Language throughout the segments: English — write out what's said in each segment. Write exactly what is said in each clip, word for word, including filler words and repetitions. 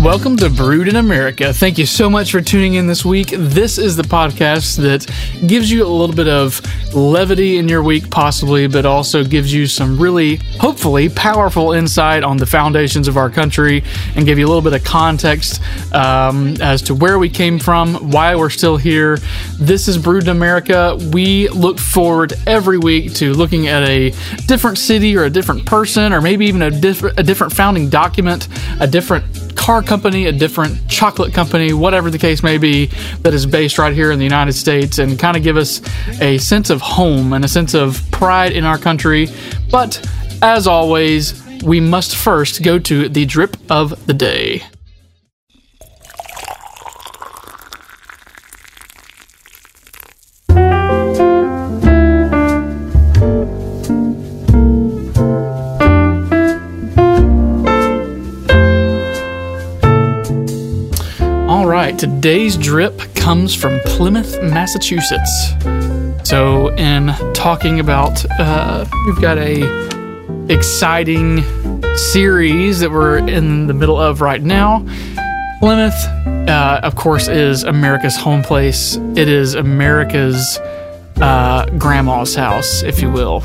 Welcome to Brewed in America. Thank you so much for tuning in this week. This is the podcast that gives you a little bit of levity in your week, possibly, but also gives you some really, hopefully, powerful insight on the foundations of our country and give you a little bit of context um, as to where we came from, why we're still here. This is Brewed in America. We look forward every week to looking at a different city or a different person or maybe even a, diff- a different founding document, a different car company, a different chocolate company, whatever the case may be, that is based right here in the United States and kind of give us a sense of home and a sense of pride in our country. But as always, we must first go to the drip of the day. Today's drip comes from Plymouth, Massachusetts. So in talking about, uh, we've got a exciting series that we're in the middle of right now. Plymouth, uh, of course, is America's home place. It is America's uh, grandma's house, if you will.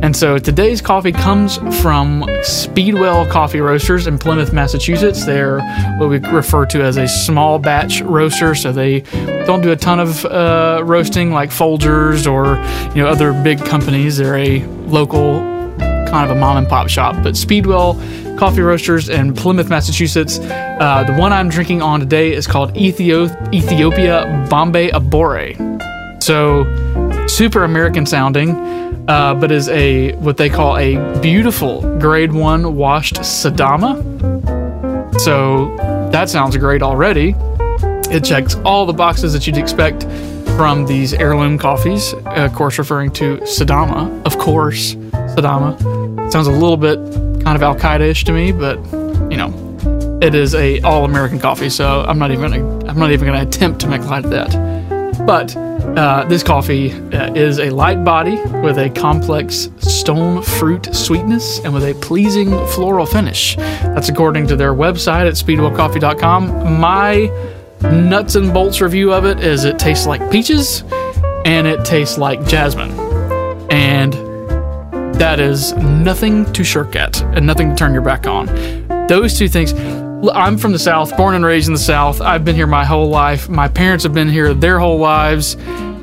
And so today's coffee comes from Speedwell Coffee Roasters in Plymouth, Massachusetts. They're what we refer to as a small batch roaster, so they don't do a ton of uh, roasting like Folgers or you know other big companies. They're a local kind of a mom and pop shop. But Speedwell Coffee Roasters in Plymouth, Massachusetts. Uh, the one I'm drinking on today is called Ethiop- Ethiopia Bombay Abore. So super American sounding. Uh, but is a what they call a beautiful grade one washed Sidamo. So that sounds great already. It checks all the boxes that you'd expect from these heirloom coffees. Of course, referring to Sidamo. Of course, Sidamo. Sounds a little bit kind of Al-Qaeda-ish to me, but you know, it is a all-American coffee. So I'm not even I'm not even going to attempt to make light of that. But Uh, this coffee uh, is a light body with a complex stone fruit sweetness and with a pleasing floral finish. That's according to their website at speedwell coffee dot com. My nuts and bolts review of it is it tastes like peaches and it tastes like jasmine. And that is nothing to shirk at and nothing to turn your back on. Those two things. I'm from the South, born and raised in the South. I've been here my whole life. My parents have been here their whole lives,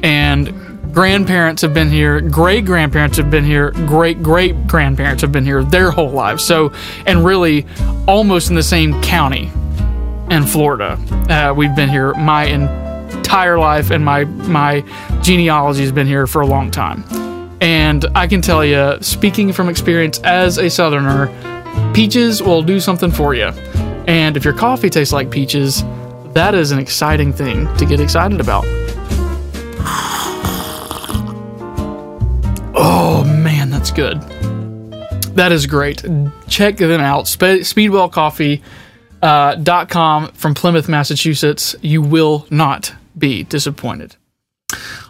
and grandparents have been here. Great-grandparents have been here. Great-great-grandparents have been here their whole lives. So, and really, almost in the same county in Florida, uh, we've been here my entire life, and my my genealogy has been here for a long time. And I can tell you, speaking from experience as a Southerner, peaches will do something for you. And if your coffee tastes like peaches, that is an exciting thing to get excited about. Oh man, that's good. That is great. Check them out. Speedwell coffee dot com from Plymouth, Massachusetts. You will not be disappointed.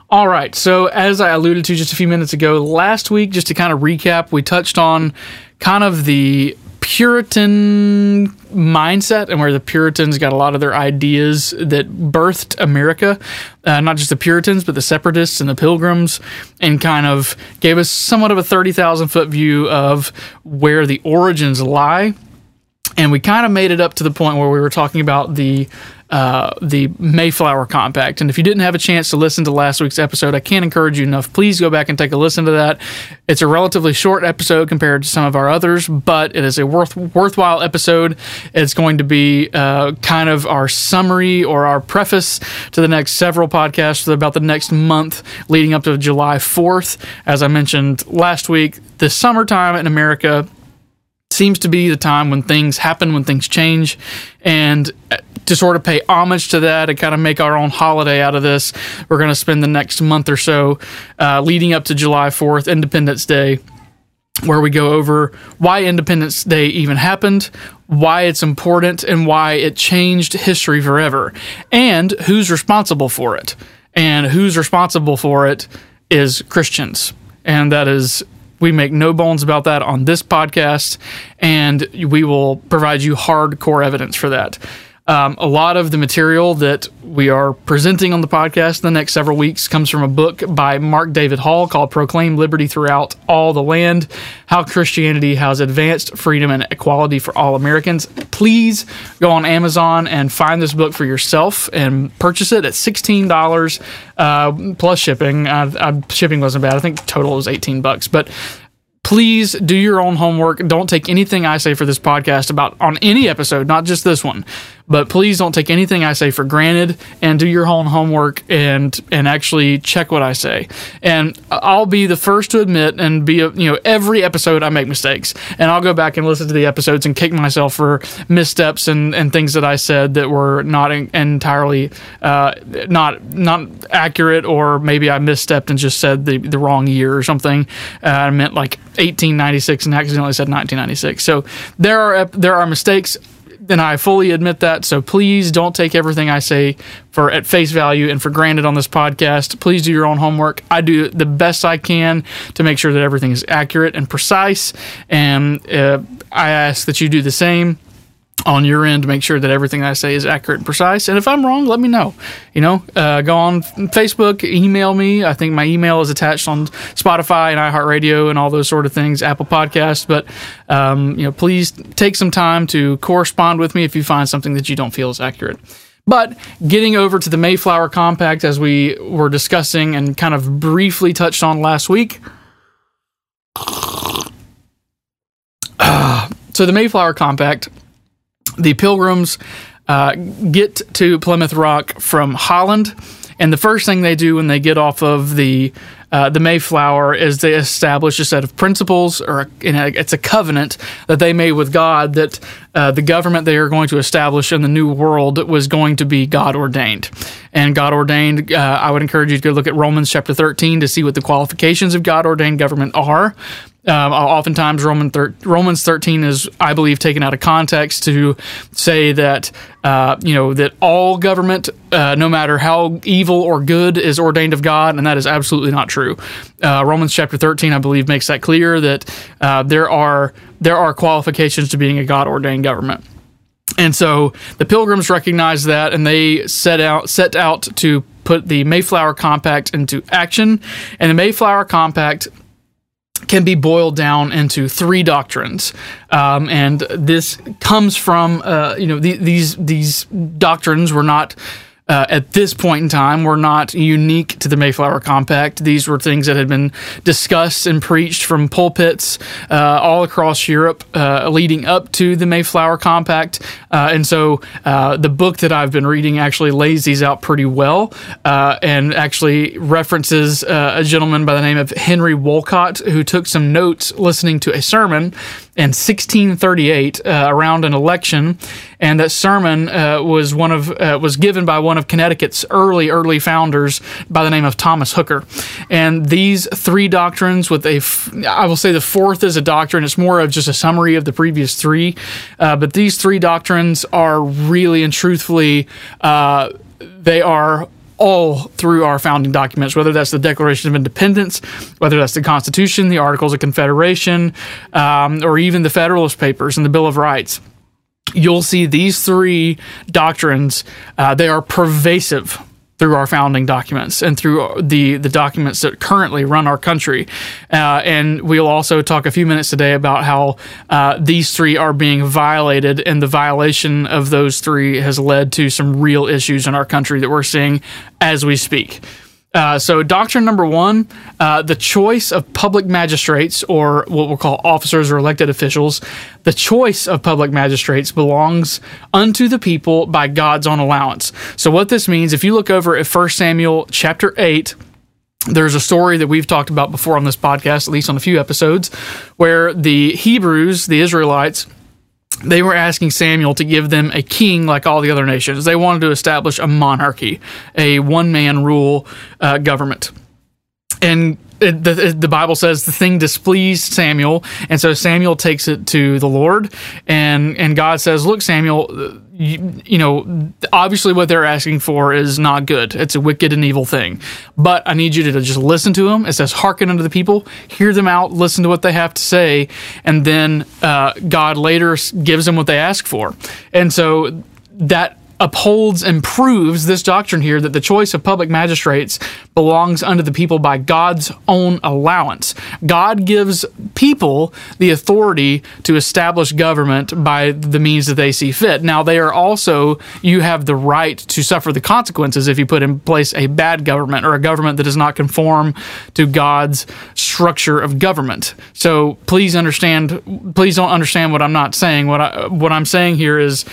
All right. So as I alluded to just a few minutes ago, last week, just to kind of recap, we touched on kind of the Puritan mindset and where the Puritans got a lot of their ideas that birthed America, uh, not just the Puritans, but the Separatists and the Pilgrims, and kind of gave us somewhat of a thirty thousand foot view of where the origins lie. And we kind of made it up to the point where we were talking about the Uh, the Mayflower Compact. And if you didn't have a chance to listen to last week's episode, I can't encourage you enough. Please go back and take a listen to that. It's a relatively short episode compared to some of our others, but it is a worth, worthwhile episode. It's going to be uh, kind of our summary or our preface to the next several podcasts about the next month leading up to July fourth. As I mentioned last week, the summertime in America seems to be the time when things happen, when things change, and to sort of pay homage to that and kind of make our own holiday out of this, we're going to spend the next month or so uh, leading up to July fourth, Independence Day, where we go over why Independence Day even happened, why it's important, and why it changed history forever, and who's responsible for it. And who's responsible for it is Christians, and that is We make no bones about that on this podcast, and we will provide you hardcore evidence for that. Um, a lot of the material that we are presenting on the podcast in the next several weeks comes from a book by Mark David Hall called Proclaim Liberty Throughout All the Land, How Christianity Has Advanced Freedom and Equality for All Americans. Please go on Amazon and find this book for yourself and purchase it at sixteen dollars uh, plus shipping. I, I, shipping wasn't bad. I think total was eighteen bucks, but please do your own homework. Don't take anything I say for this podcast about on any episode, not just this one. But please don't take anything I say for granted, and do your own homework and and actually check what I say. And I'll be the first to admit and be, a, you know, every episode I make mistakes. And I'll go back and listen to the episodes and kick myself for missteps and, and things that I said that were not in, entirely uh, not not accurate, or maybe I misstepped and just said the, the wrong year or something. Uh, I meant like eighteen ninety-six and accidentally said nineteen ninety-six. So there are there are mistakes. And I fully admit that, so please don't take everything I say for at face value and for granted on this podcast. Please do your own homework. I do the best I can to make sure that everything is accurate and precise, and uh, I ask that you do the same on your end to make sure that everything I say is accurate and precise. And if I'm wrong, let me know. You know, uh, go on Facebook, email me. I think my email is attached on Spotify and iHeartRadio and all those sort of things, Apple Podcasts. But, um, you know, please take some time to correspond with me if you find something that you don't feel is accurate. But getting over to the Mayflower Compact, as we were discussing and kind of briefly touched on last week. Uh, so the Mayflower Compact. The Pilgrims uh, get to Plymouth Rock from Holland, and the first thing they do when they get off of the uh, the Mayflower is they establish a set of principles, or a, it's a covenant that they made with God that uh, the government they are going to establish in the New World was going to be God-ordained. And God-ordained, uh, I would encourage you to go look at Romans chapter thirteen to see what the qualifications of God-ordained government are. Um, oftentimes, Roman thir- Romans thirteen is, I believe, taken out of context to say that uh, you know that all government, uh, no matter how evil or good, is ordained of God, and that is absolutely not true. Uh, Romans chapter thirteen, I believe, makes that clear that uh, there are there are qualifications to being a God-ordained government. And so the Pilgrims recognized that, and they set out set out to put the Mayflower Compact into action, and the Mayflower Compact can be boiled down into three doctrines, um, and this comes from uh, you know the, these these doctrines were not uh, at this point in time were not unique to the Mayflower Compact. These were things that had been discussed and preached from pulpits uh, all across Europe uh, leading up to the Mayflower Compact, uh, and so uh, the book that I've been reading actually lays these out pretty well, uh, and actually references uh, a gentleman by the name of Henry Wolcott, who took some notes listening to a sermon in sixteen thirty-eight uh, around an election, and that sermon uh, was one of uh, was given by one of Connecticut's early, early founders by the name of Thomas Hooker. And these three doctrines with a, f- I will say the fourth is a doctrine. It's more of just a summary of the previous three. Uh, but these three doctrines are really and truthfully, uh, they are all through our founding documents, whether that's the Declaration of Independence, whether that's the Constitution, the Articles of Confederation, um, or even the Federalist Papers and the Bill of Rights. You'll see these three doctrines, uh, they are pervasive through our founding documents and through the, the documents that currently run our country. Uh, and we'll also talk a few minutes today about how uh, these three are being violated, and the violation of those three has led to some real issues in our country that we're seeing as we speak. Uh, so doctrine number one, uh, the choice of public magistrates, or what we'll call officers or elected officials, the choice of public magistrates belongs unto the people by God's own allowance. So what this means, if you look over at First Samuel chapter eight, there's a story that we've talked about before on this podcast, at least on a few episodes, where the Hebrews, the Israelites, they were asking Samuel to give them a king like all the other nations. They wanted to establish a monarchy, a one-man rule uh, government. And It, the, the Bible says the thing displeased Samuel, and so Samuel takes it to the Lord, and and God says, look, Samuel, you, you know, obviously what they're asking for is not good. It's a wicked and evil thing, but I need you to just listen to them. It says, hearken unto the people, hear them out, listen to what they have to say, and then uh, God later gives them what they ask for. And so that upholds and proves this doctrine here that the choice of public magistrates belongs unto the people by God's own allowance. God gives people the authority to establish government by the means that they see fit. Now, they are also, you have the right to suffer the consequences if you put in place a bad government or a government that does not conform to God's structure of government. So please understand, please don't understand what I'm not saying. What, I, what I'm saying here is,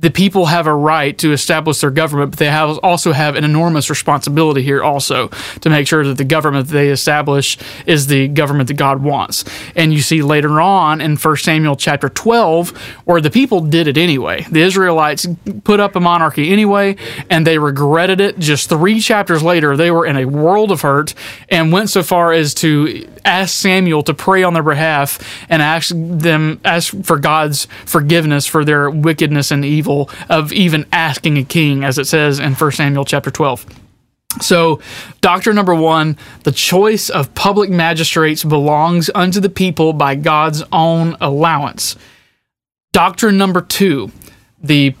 the people have a right to establish their government, but they have also have an enormous responsibility here also to make sure that the government that they establish is the government that God wants. And you see later on in First Samuel chapter twelve, where the people did it anyway. The Israelites put up a monarchy anyway, and they regretted it. Just three chapters later, they were in a world of hurt and went so far as to ask Samuel to pray on their behalf and ask them ask for God's forgiveness for their wickedness and evil, of even asking a king, as it says in First Samuel chapter twelve. So, doctrine number one, the choice of public magistrates belongs unto the people by God's own allowance. Doctrine number two, the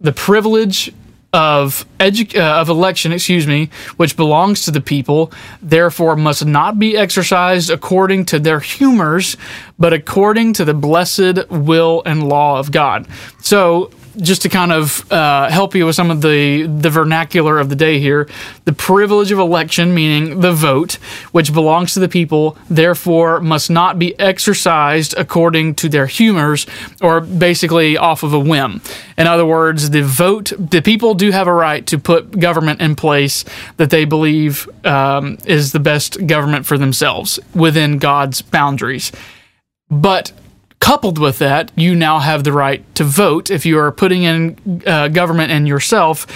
the privilege of edu- uh, of election, excuse me, which belongs to the people, therefore must not be exercised according to their humors, but according to the blessed will and law of God. So, just to kind of uh, help you with some of the, the vernacular of the day here, the privilege of election, meaning the vote, which belongs to the people, therefore must not be exercised according to their humors, or basically off of a whim. In other words, the vote, the people do have a right to put government in place that they believe um, is the best government for themselves within God's boundaries. But coupled with that, you now have the right to vote. If you are putting in uh, government and yourself,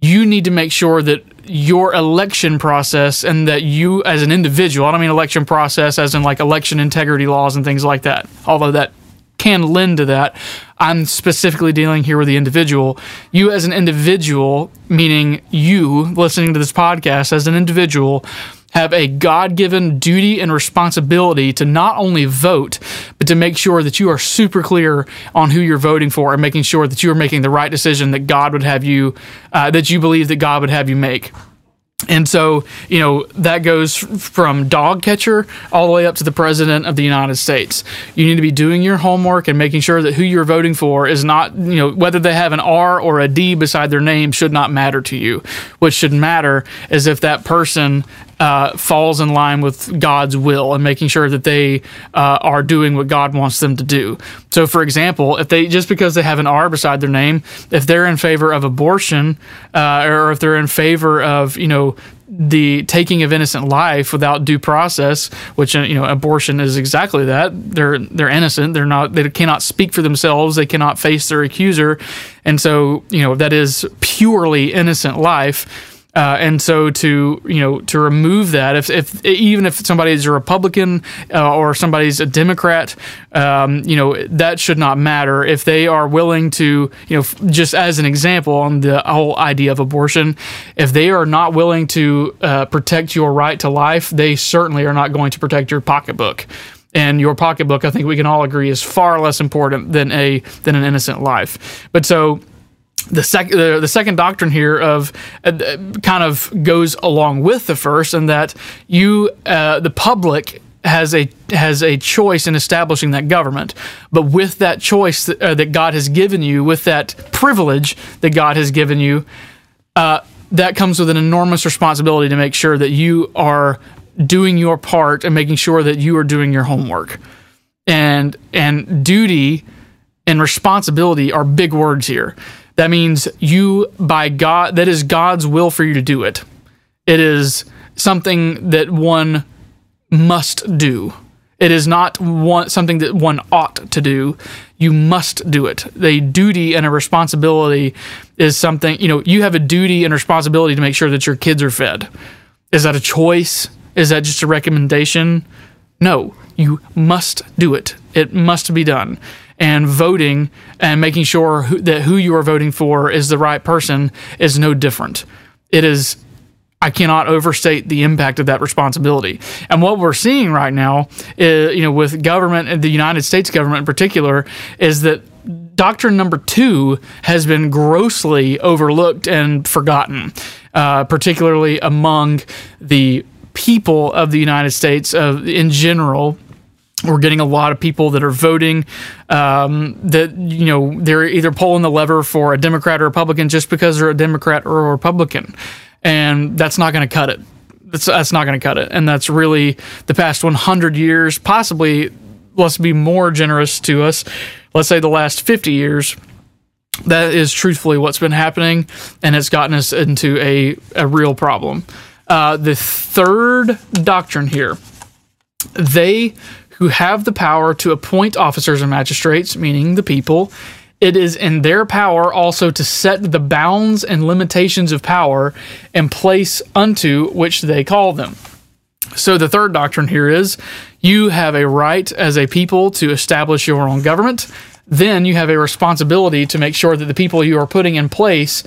you need to make sure that your election process and that you as an individual, I don't mean election process as in like election integrity laws and things like that, although that can lend to that. I'm specifically dealing here with the individual. You as an individual, meaning you listening to this podcast as an individual, have a God-given duty and responsibility to not only vote, but to make sure that you are super clear on who you're voting for and making sure that you are making the right decision that God would have you, uh, that you believe that God would have you make. And so, you know, that goes from dog catcher all the way up to the President of the United States. You need to be doing your homework and making sure that who you're voting for is not, you know, whether they have an R or a D beside their name should not matter to you. What should matter is if that person uh, falls in line with God's will and making sure that they uh, are doing what God wants them to do. So, for example, if they just because they have an R beside their name, if they're in favor of abortion uh, or if they're in favor of, you know, the taking of innocent life without due process, which, you know, abortion is exactly that. They're they're innocent. They're not. They cannot speak for themselves. They cannot face their accuser, and so, you know, that is purely innocent life. Uh, and so to, you know, to remove that, if, if even if somebody is a Republican uh, or somebody's a Democrat, um, you know, that should not matter. If they are willing to, you know, f- just as an example on the whole idea of abortion, if they are not willing to uh, protect your right to life, they certainly are not going to protect your pocketbook. And your pocketbook, I think we can all agree, is far less important than a than an innocent life. But so, The, sec- the, the second doctrine here of uh, kind of goes along with the first, in that you, uh, the public, has a has a choice in establishing that government. But with that choice that, uh, that God has given you, with that privilege that God has given you, uh, that comes with an enormous responsibility to make sure that you are doing your part and making sure that you are doing your homework. And and duty and responsibility are big words here. That means you, by God, that is God's will for you to do it. It is something that one must do. It is not one, something that one ought to do. You must do it. The duty and a responsibility is something, you know, you have a duty and responsibility to make sure that your kids are fed. Is that a choice? Is that just a recommendation? No, you must do it. It must be done. And voting and making sure who, that who you are voting for is the right person is no different. It is, I cannot overstate the impact of that responsibility. And what we're seeing right now, is, you know, with government, the United States government in particular, is that doctrine number two has been grossly overlooked and forgotten, uh, particularly among the people of the United States of, in general. We're getting a lot of people that are voting um, that, you know, they're either pulling the lever for a Democrat or Republican just because they're a Democrat or a Republican. And that's not going to cut it. That's, that's not going to cut it. And that's really the past one hundred years, possibly, let's be more generous to us, let's say the last fifty years. That is truthfully what's been happening, and it's gotten us into a, a real problem. Uh, the third doctrine here, they who have the power to appoint officers and magistrates, meaning the people, it is in their power also to set the bounds and limitations of power and place unto which they call them. So the third doctrine here is you have a right as a people to establish your own government. Then you have a responsibility to make sure that the people you are putting in place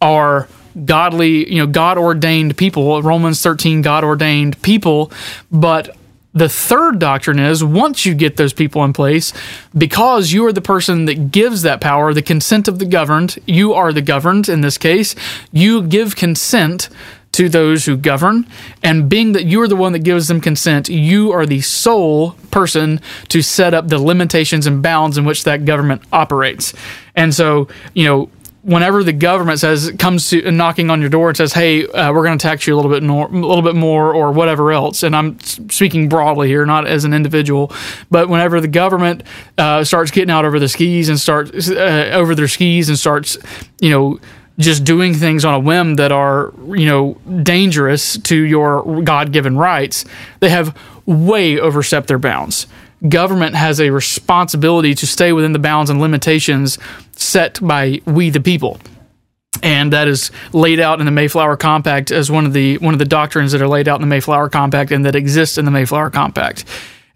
are godly, you know, God-ordained people, Romans thirteen, God-ordained people. But the third doctrine is once you get those people in place, because you are the person that gives that power, the consent of the governed, you are the governed in this case, you give consent to those who govern, and being that you are the one that gives them consent, you are the sole person to set up the limitations and bounds in which that government operates. And so, you know, whenever the government says comes to knocking on your door and says, "Hey, uh, we're going to tax you a little bit more, a little bit more, or whatever else," and I'm speaking broadly here, not as an individual, but whenever the government uh, starts getting out over the skis and starts uh, over their skis and starts, you know, just doing things on a whim that are, you know, dangerous to your God-given rights, they have way overstepped their bounds. Government has a responsibility to stay within the bounds and limitations set by we the people, and that is laid out in the Mayflower Compact as one of the one of the doctrines that are laid out in the Mayflower Compact and that exist in the Mayflower Compact.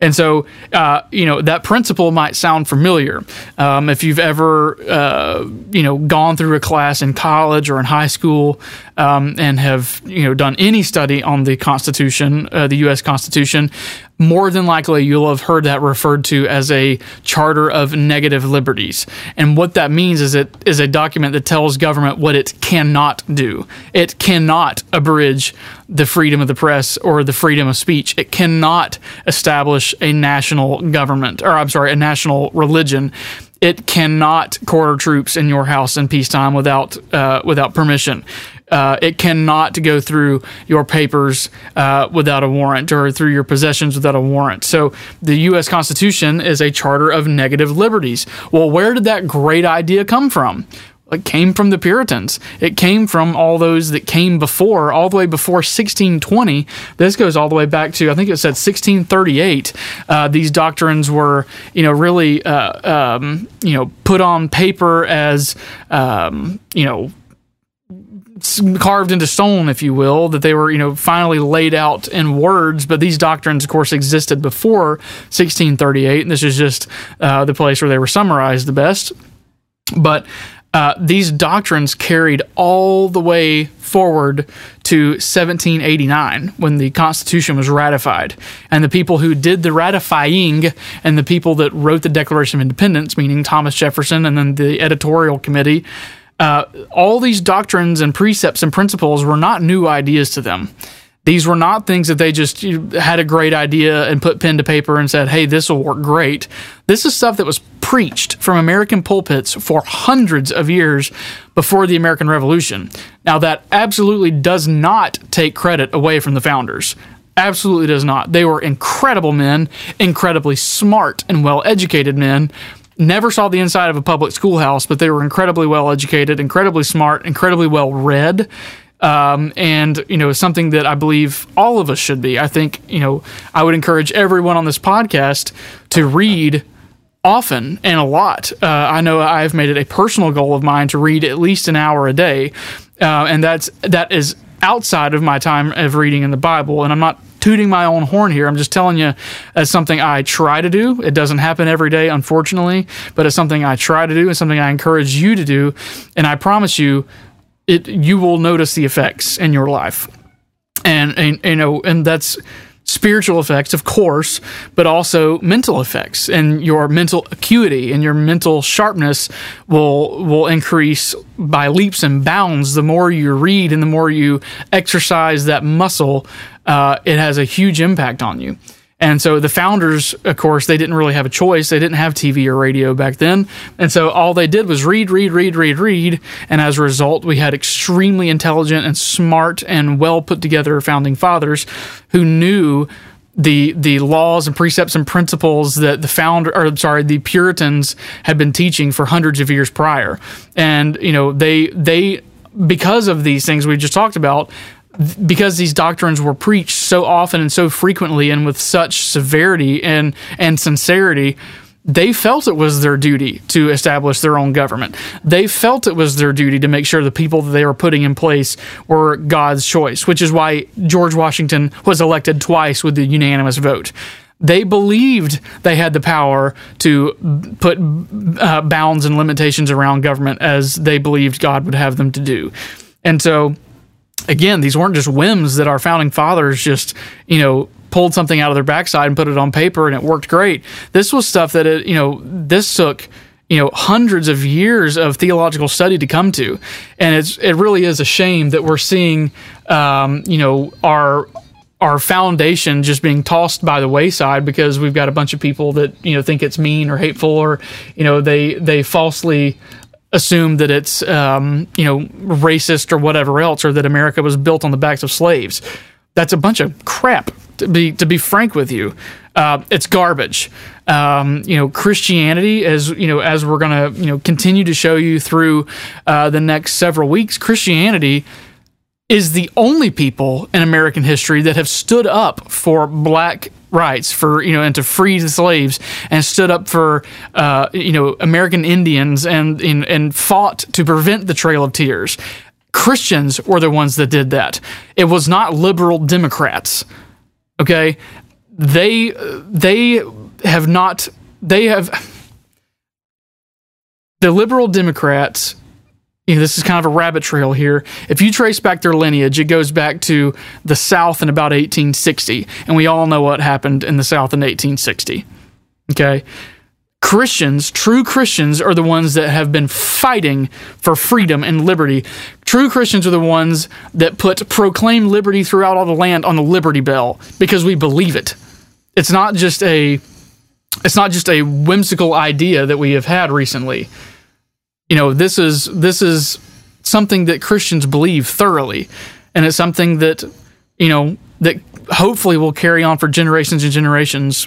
And so, uh, you know, that principle might sound familiar. Um, if you've ever, uh, you know, gone through a class in college or in high school um, and have, you know, done any study on the Constitution, uh, the U S Constitution, more than likely you'll have heard that referred to as a Charter of Negative Liberties. And what that means is it is a document that tells government what it cannot do. It cannot abridge the freedom of the press or the freedom of speech. It cannot establish a national government, or I'm sorry, a national religion. It cannot quarter troops in your house in peacetime without uh, without permission. Uh, it cannot go through your papers uh, without a warrant or through your possessions without a warrant. So the U S Constitution is a charter of negative liberties. Well, where did that great idea come from? It came from the Puritans. It came from all those that came before, all the way before sixteen twenty. This goes all the way back to, I think it said sixteen thirty-eight. Uh, these doctrines were, you know, really, uh, um, you know, put on paper as, um, you know, carved into stone, if you will, that they were, you know, finally laid out in words. But these doctrines, of course, existed before sixteen thirty-eight, and this is just uh, the place where they were summarized the best. But Uh, these doctrines carried all the way forward to seventeen eighty-nine, when the Constitution was ratified. And the people who did the ratifying and the people that wrote the Declaration of Independence, meaning Thomas Jefferson and then the editorial committee, uh, all these doctrines and precepts and principles were not new ideas to them. These were not things that they just had a great idea and put pen to paper and said, hey, this will work great. This is stuff that was preached from American pulpits for hundreds of years before the American Revolution. Now, that absolutely does not take credit away from the founders. Absolutely does not. They were incredible men, incredibly smart and well-educated men. Never saw the inside of a public schoolhouse, but they were incredibly well-educated, incredibly smart, incredibly well-read. Um, and, you know, something that I believe all of us should be. I think, you know, I would encourage everyone on this podcast to read often and a lot. Uh, I know I've made it a personal goal of mine to read at least an hour a day. Uh, and that's, that is outside of my time of reading in the Bible. And I'm not tooting my own horn here. I'm just telling you as something I try to do. It doesn't happen every day, unfortunately, but it's something I try to do and something I encourage you to do. And I promise you, it you will notice the effects in your life. And, and you know, and that's spiritual effects, of course, but also mental effects. And your mental acuity and your mental sharpness will will increase by leaps and bounds. The more you read and the more you exercise that muscle, uh, it has a huge impact on you. And so the founders, of course, they didn't really have a choice. They didn't have T V or radio back then. And so all they did was read, read, read, read, read. And as a result, we had extremely intelligent and smart and well put together founding fathers who knew the the laws and precepts and principles that the founder, or sorry, the Puritans had been teaching for hundreds of years prior. And, you know, they they because of these things we just talked about, because these doctrines were preached so often and so frequently and with such severity and, and sincerity, they felt it was their duty to establish their own government. They felt it was their duty to make sure the people that they were putting in place were God's choice, which is why George Washington was elected twice with the unanimous vote. They believed they had the power to put uh, bounds and limitations around government as they believed God would have them to do. And so, again, these weren't just whims that our founding fathers just, you know, pulled something out of their backside and put it on paper and it worked great. This was stuff that, it, you know, this took, you know, hundreds of years of theological study to come to. And it's it really is a shame that we're seeing, um, you know, our our foundation just being tossed by the wayside because we've got a bunch of people that, you know, think it's mean or hateful, or, you know, they, they falsely assume that it's, um, you know, racist or whatever else, or that America was built on the backs of slaves. That's a bunch of crap, to be to be frank with you. Uh, it's garbage. Um, you know, Christianity, as you know, as we're gonna you know continue to show you through uh, the next several weeks, Christianity is the only people in American history that have stood up for black rights, for, you know, and to free the slaves, and stood up for, uh, you know, American Indians, and, and and fought to prevent the Trail of Tears. Christians were the ones that did that. It was not liberal Democrats. Okay, they they have not. They have the liberal Democrats. You know, this is kind of a rabbit trail here. If you trace back their lineage, it goes back to the South in about eighteen sixty, and we all know what happened in the South in eighteen sixty. Okay? Christians, true Christians, are the ones that have been fighting for freedom and liberty. True Christians are the ones that put Proclaim Liberty Throughout All the Land on the Liberty Bell, because we believe it. It's not just a, it's not just a whimsical idea that we have had recently. You know, this is this is something that Christians believe thoroughly, and it's something that, you know, that hopefully will carry on for generations and generations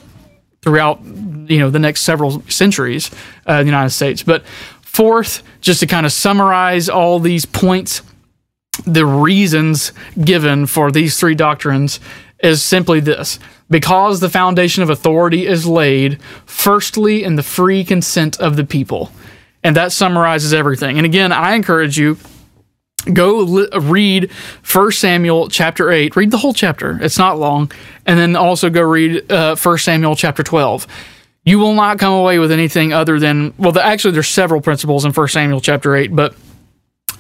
throughout, you know, the next several centuries uh, in the United States. But fourth, just to kind of summarize all these points, the reasons given for these three doctrines is simply this: because the foundation of authority is laid, firstly, in the free consent of the people. And that summarizes everything. And again, I encourage you, go li- read First Samuel chapter eight. Read the whole chapter. It's not long. And then also go read uh, First Samuel chapter twelve. You will not come away with anything other than, well, the, actually there's several principles in First Samuel chapter eight, but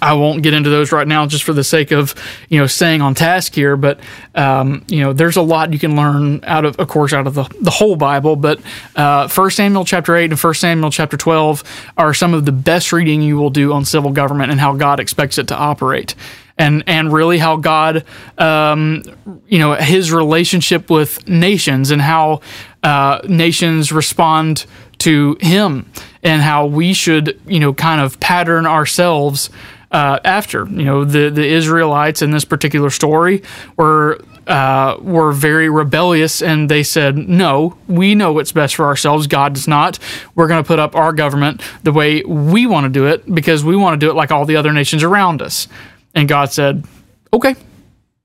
I won't get into those right now just for the sake of, you know, staying on task here. But, um, you know, there's a lot you can learn out of, of course, out of the, the whole Bible. But uh, First Samuel chapter eight and First Samuel chapter twelve are some of the best reading you will do on civil government and how God expects it to operate. And and really how God, um, you know, his relationship with nations, and how uh, nations respond to him, and how we should, you know, kind of pattern ourselves Uh, after. You know, the, the Israelites in this particular story were uh, were very rebellious, and they said, no, we know what's best for ourselves. God does not. We're going to put up our government the way we want to do it, because we want to do it like all the other nations around us. And God said, okay,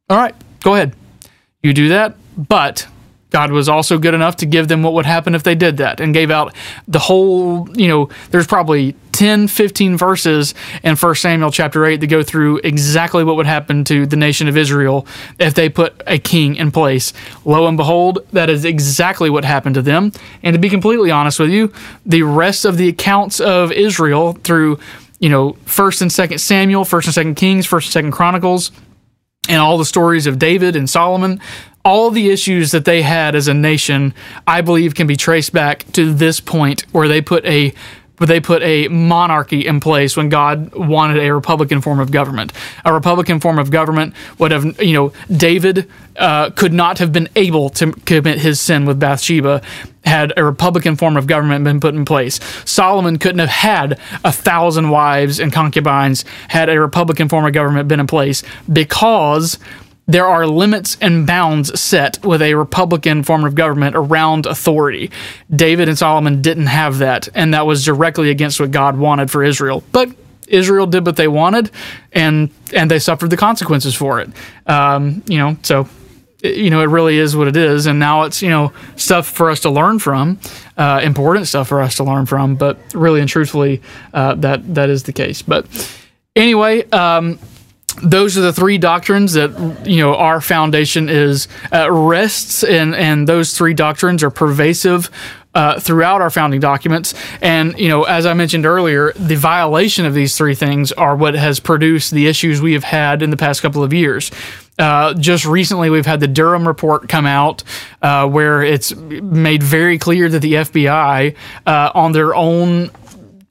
all right, go ahead. You do that, but God was also good enough to give them what would happen if they did that, and gave out the whole, you know, there's probably ten, fifteen verses in First Samuel chapter eight that go through exactly what would happen to the nation of Israel if they put a king in place. Lo and behold, that is exactly what happened to them. And to be completely honest with you, the rest of the accounts of Israel through, you know, First and Second Samuel, First and Second Kings, First and Second Chronicles, and all the stories of David and Solomon, all the issues that they had as a nation, I believe, can be traced back to this point where they put a where they put a monarchy in place when God wanted a republican form of government. A republican form of government would have, you know, David uh, could not have been able to commit his sin with Bathsheba had a republican form of government been put in place. Solomon couldn't have had a thousand wives and concubines had a republican form of government been in place, because there are limits and bounds set with a republican form of government around authority. David and Solomon didn't have that, and that was directly against what God wanted for Israel. But Israel did what they wanted, and and they suffered the consequences for it. Um, you know, so you know it really is what it is, and now it's, you know, stuff for us to learn from, uh, important stuff for us to learn from. But really and truthfully, uh, that that is the case. But anyway. Um, Those are the three doctrines that, you know, our foundation is uh, rests in, and those three doctrines are pervasive uh, throughout our founding documents. And, you know, as I mentioned earlier, the violation of these three things are what has produced the issues we have had in the past couple of years. Uh, just recently, we've had the Durham report come out uh, where it's made very clear that the F B I, uh, on their own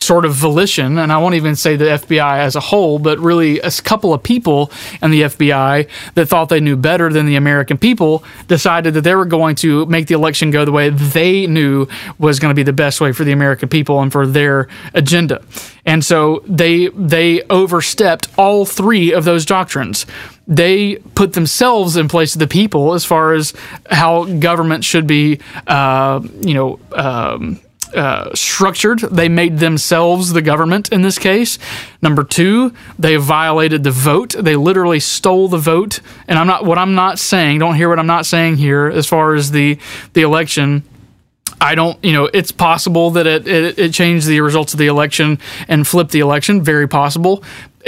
sort of volition, and I won't even say the F B I as a whole, but really a couple of people in the F B I that thought they knew better than the American people decided that they were going to make the election go the way they knew was going to be the best way for the American people and for their agenda. And so they they overstepped all three of those doctrines. They put themselves in place of the people as far as how government should be, uh, you know, um, Uh, structured. They made themselves the government in this case. Number two, they violated the vote. They literally stole the vote. And I'm not, what I'm not saying, don't hear what I'm not saying here as far as the, the election. I don't, you know, it's possible that it, it, it changed the results of the election and flipped the election. Very possible.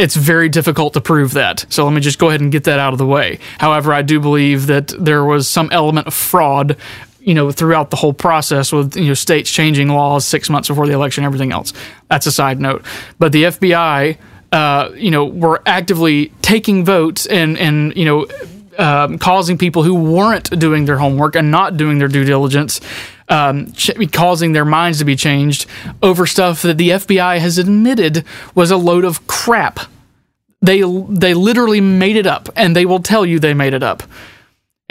It's very difficult to prove that. So let me just go ahead and get that out of the way. However, I do believe that there was some element of fraud, you know, throughout the whole process with, you know, states changing laws six months before the election, everything else. That's a side note. But the F B I, uh, you know, were actively taking votes and, and you know, um, causing people who weren't doing their homework and not doing their due diligence, um, ch- causing their minds to be changed over stuff that the F B I has admitted was a load of crap. They, they literally made it up, and they will tell you they made it up.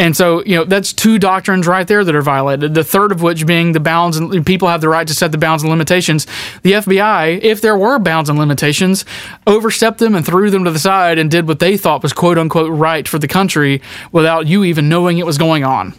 And so, you know, that's two doctrines right there that are violated, the third of which being the bounds, and people have the right to set the bounds and limitations. The F B I, if there were bounds and limitations, overstepped them and threw them to the side and did what they thought was quote-unquote right for the country without you even knowing it was going on.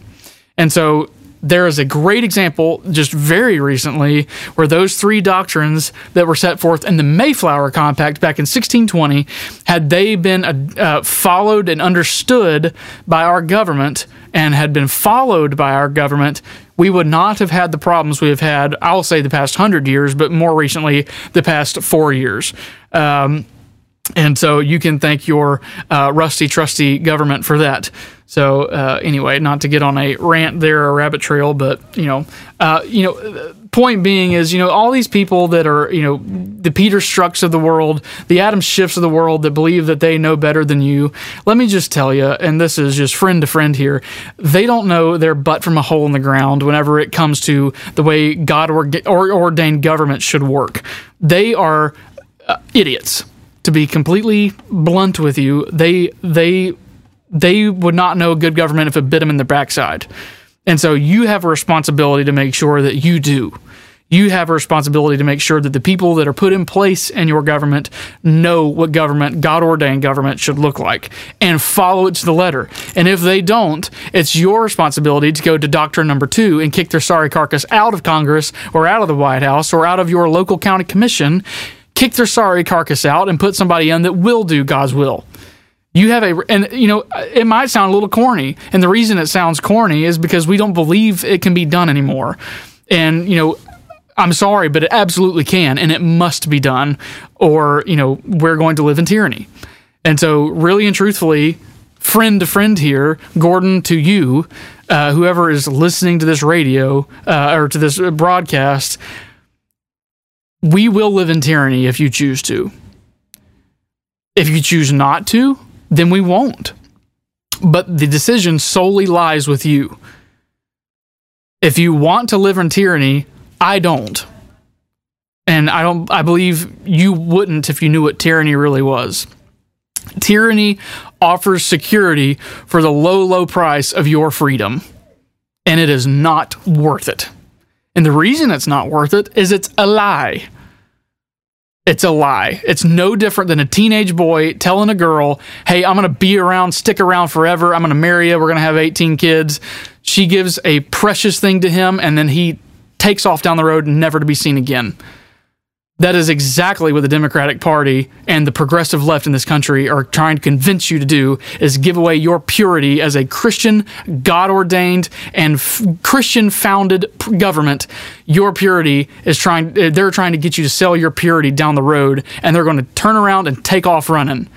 And so there is a great example just very recently where those three doctrines that were set forth in the Mayflower Compact back in sixteen twenty, had they been uh, followed and understood by our government and had been followed by our government, we would not have had the problems we have had, I'll say the past hundred years, but more recently the past four years. Um, and so you can thank your uh, rusty, trusty government for that. So uh, anyway, not to get on a rant there, a rabbit trail, but, you know, uh, you know, point being is, you know, all these people that are, you know, the Peter Strzoks of the world, the Adam Schiffs of the world that believe that they know better than you, let me just tell you, and this is just friend to friend here, they don't know their butt from a hole in the ground whenever it comes to the way God or, or ordained government should work. They are uh, idiots. To be completely blunt with you, they they... they would not know good government if it bit them in the backside. And so you have a responsibility to make sure that you do. You have a responsibility to make sure that the people that are put in place in your government know what government, God-ordained government, should look like and follow it to the letter. And if they don't, it's your responsibility to go to doctrine number two and kick their sorry carcass out of Congress or out of the White House or out of your local county commission, kick their sorry carcass out and put somebody in that will do God's will. You have a, and you know, it might sound a little corny, and the reason it sounds corny is because we don't believe it can be done anymore. And, you know, I'm sorry, but it absolutely can, and it must be done, or, you know, we're going to live in tyranny. And so really and truthfully, friend to friend here, Gordon to you, uh, whoever is listening to this radio uh, or to this broadcast, we will live in tyranny if you choose to. If you choose not to, then we won't. But the decision solely lies with you. If you want to live in tyranny, I don't. And I don't. I believe you wouldn't if you knew what tyranny really was. Tyranny offers security for the low, low price of your freedom. And it is not worth it. And the reason it's not worth it is it's a lie. It's a lie. It's no different than a teenage boy telling a girl, hey, I'm going to be around, stick around forever. I'm going to marry you. We're going to have eighteen kids. She gives a precious thing to him, and then he takes off down the road and never to be seen again. That is exactly what the Democratic Party and the progressive left in this country are trying to convince you to do, is give away your purity as a Christian, God-ordained, and f- Christian-founded p- government. Your purity is trying, they're trying to get you to sell your purity down the road, and they're going to turn around and take off running.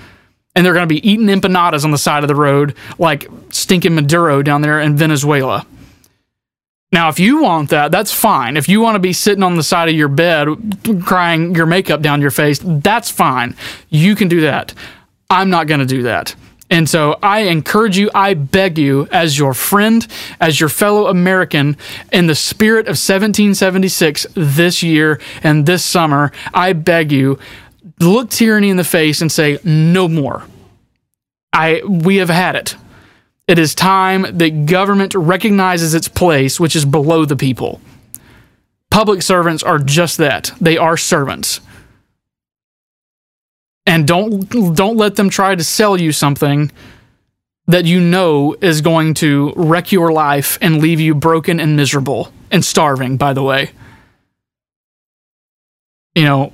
And they're going to be eating empanadas on the side of the road like stinking Maduro down there in Venezuela. Now, if you want that, that's fine. If you want to be sitting on the side of your bed crying your makeup down your face, that's fine. You can do that. I'm not going to do that. And so I encourage you, I beg you, as your friend, as your fellow American, in the spirit of seventeen seventy-six this year and this summer, I beg you, look tyranny in the face and say, no more. I, we have had it. It is time that government recognizes its place, which is below the people. Public servants are just that. They are servants. And don't don't let them try to sell you something that you know is going to wreck your life and leave you broken and miserable and starving, by the way. You know,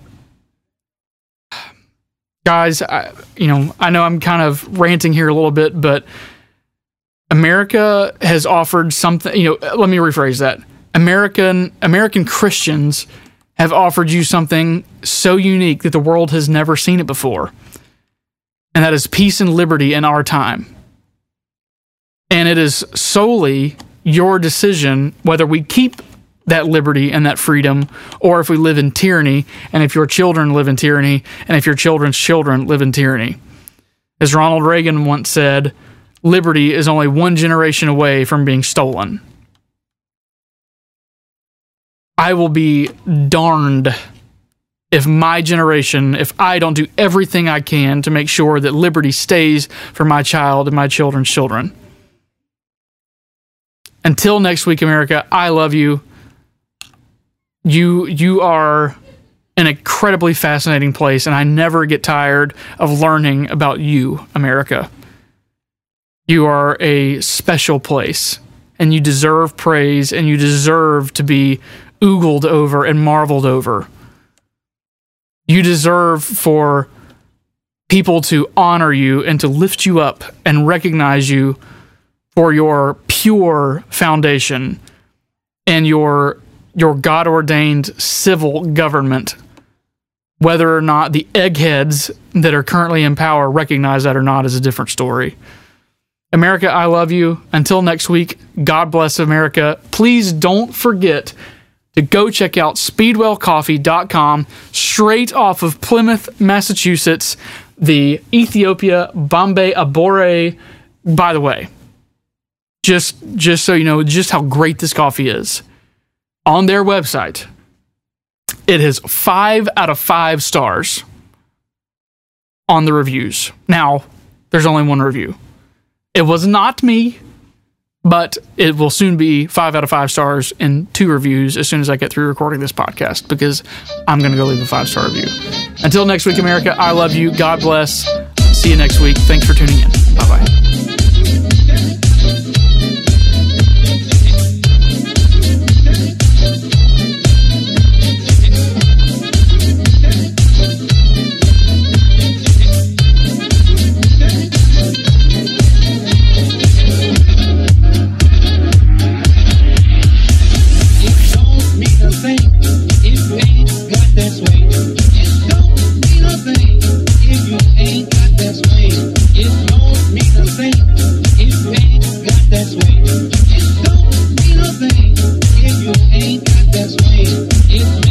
guys, I, you know, I know I'm kind of ranting here a little bit, but America has offered something, you know, let me rephrase that. American American Christians have offered you something so unique that the world has never seen it before. And that is peace and liberty in our time. And it is solely your decision whether we keep that liberty and that freedom, or if we live in tyranny, and if your children live in tyranny, and if your children's children live in tyranny. As Ronald Reagan once said, liberty is only one generation away from being stolen. I will be darned if my generation, if I don't do everything I can to make sure that liberty stays for my child and my children's children. Until next week, America, I love you. You, you are an incredibly fascinating place, and I never get tired of learning about you, America. You are a special place, and you deserve praise, and you deserve to be oogled over and marveled over. You deserve for people to honor you and to lift you up and recognize you for your pure foundation and your your God-ordained civil government, whether or not the eggheads that are currently in power recognize that or not is a different story. America, I love you. Until next week, God bless America. Please don't forget to go check out speedwell coffee dot com, straight off of Plymouth, Massachusetts, the Ethiopia Bombay Abore. By the way, just just so you know just how great this coffee is. On their website, it has five out of five stars on the reviews. Now, there's only one review. It was not me, but it will soon be five out of five stars and two reviews as soon as I get through recording this podcast, because I'm going to go leave a five-star review. Until next week, America, I love you. God bless. See you next week. Thanks for tuning in. Bye-bye. If It don't mean a thing if you ain't got that swing.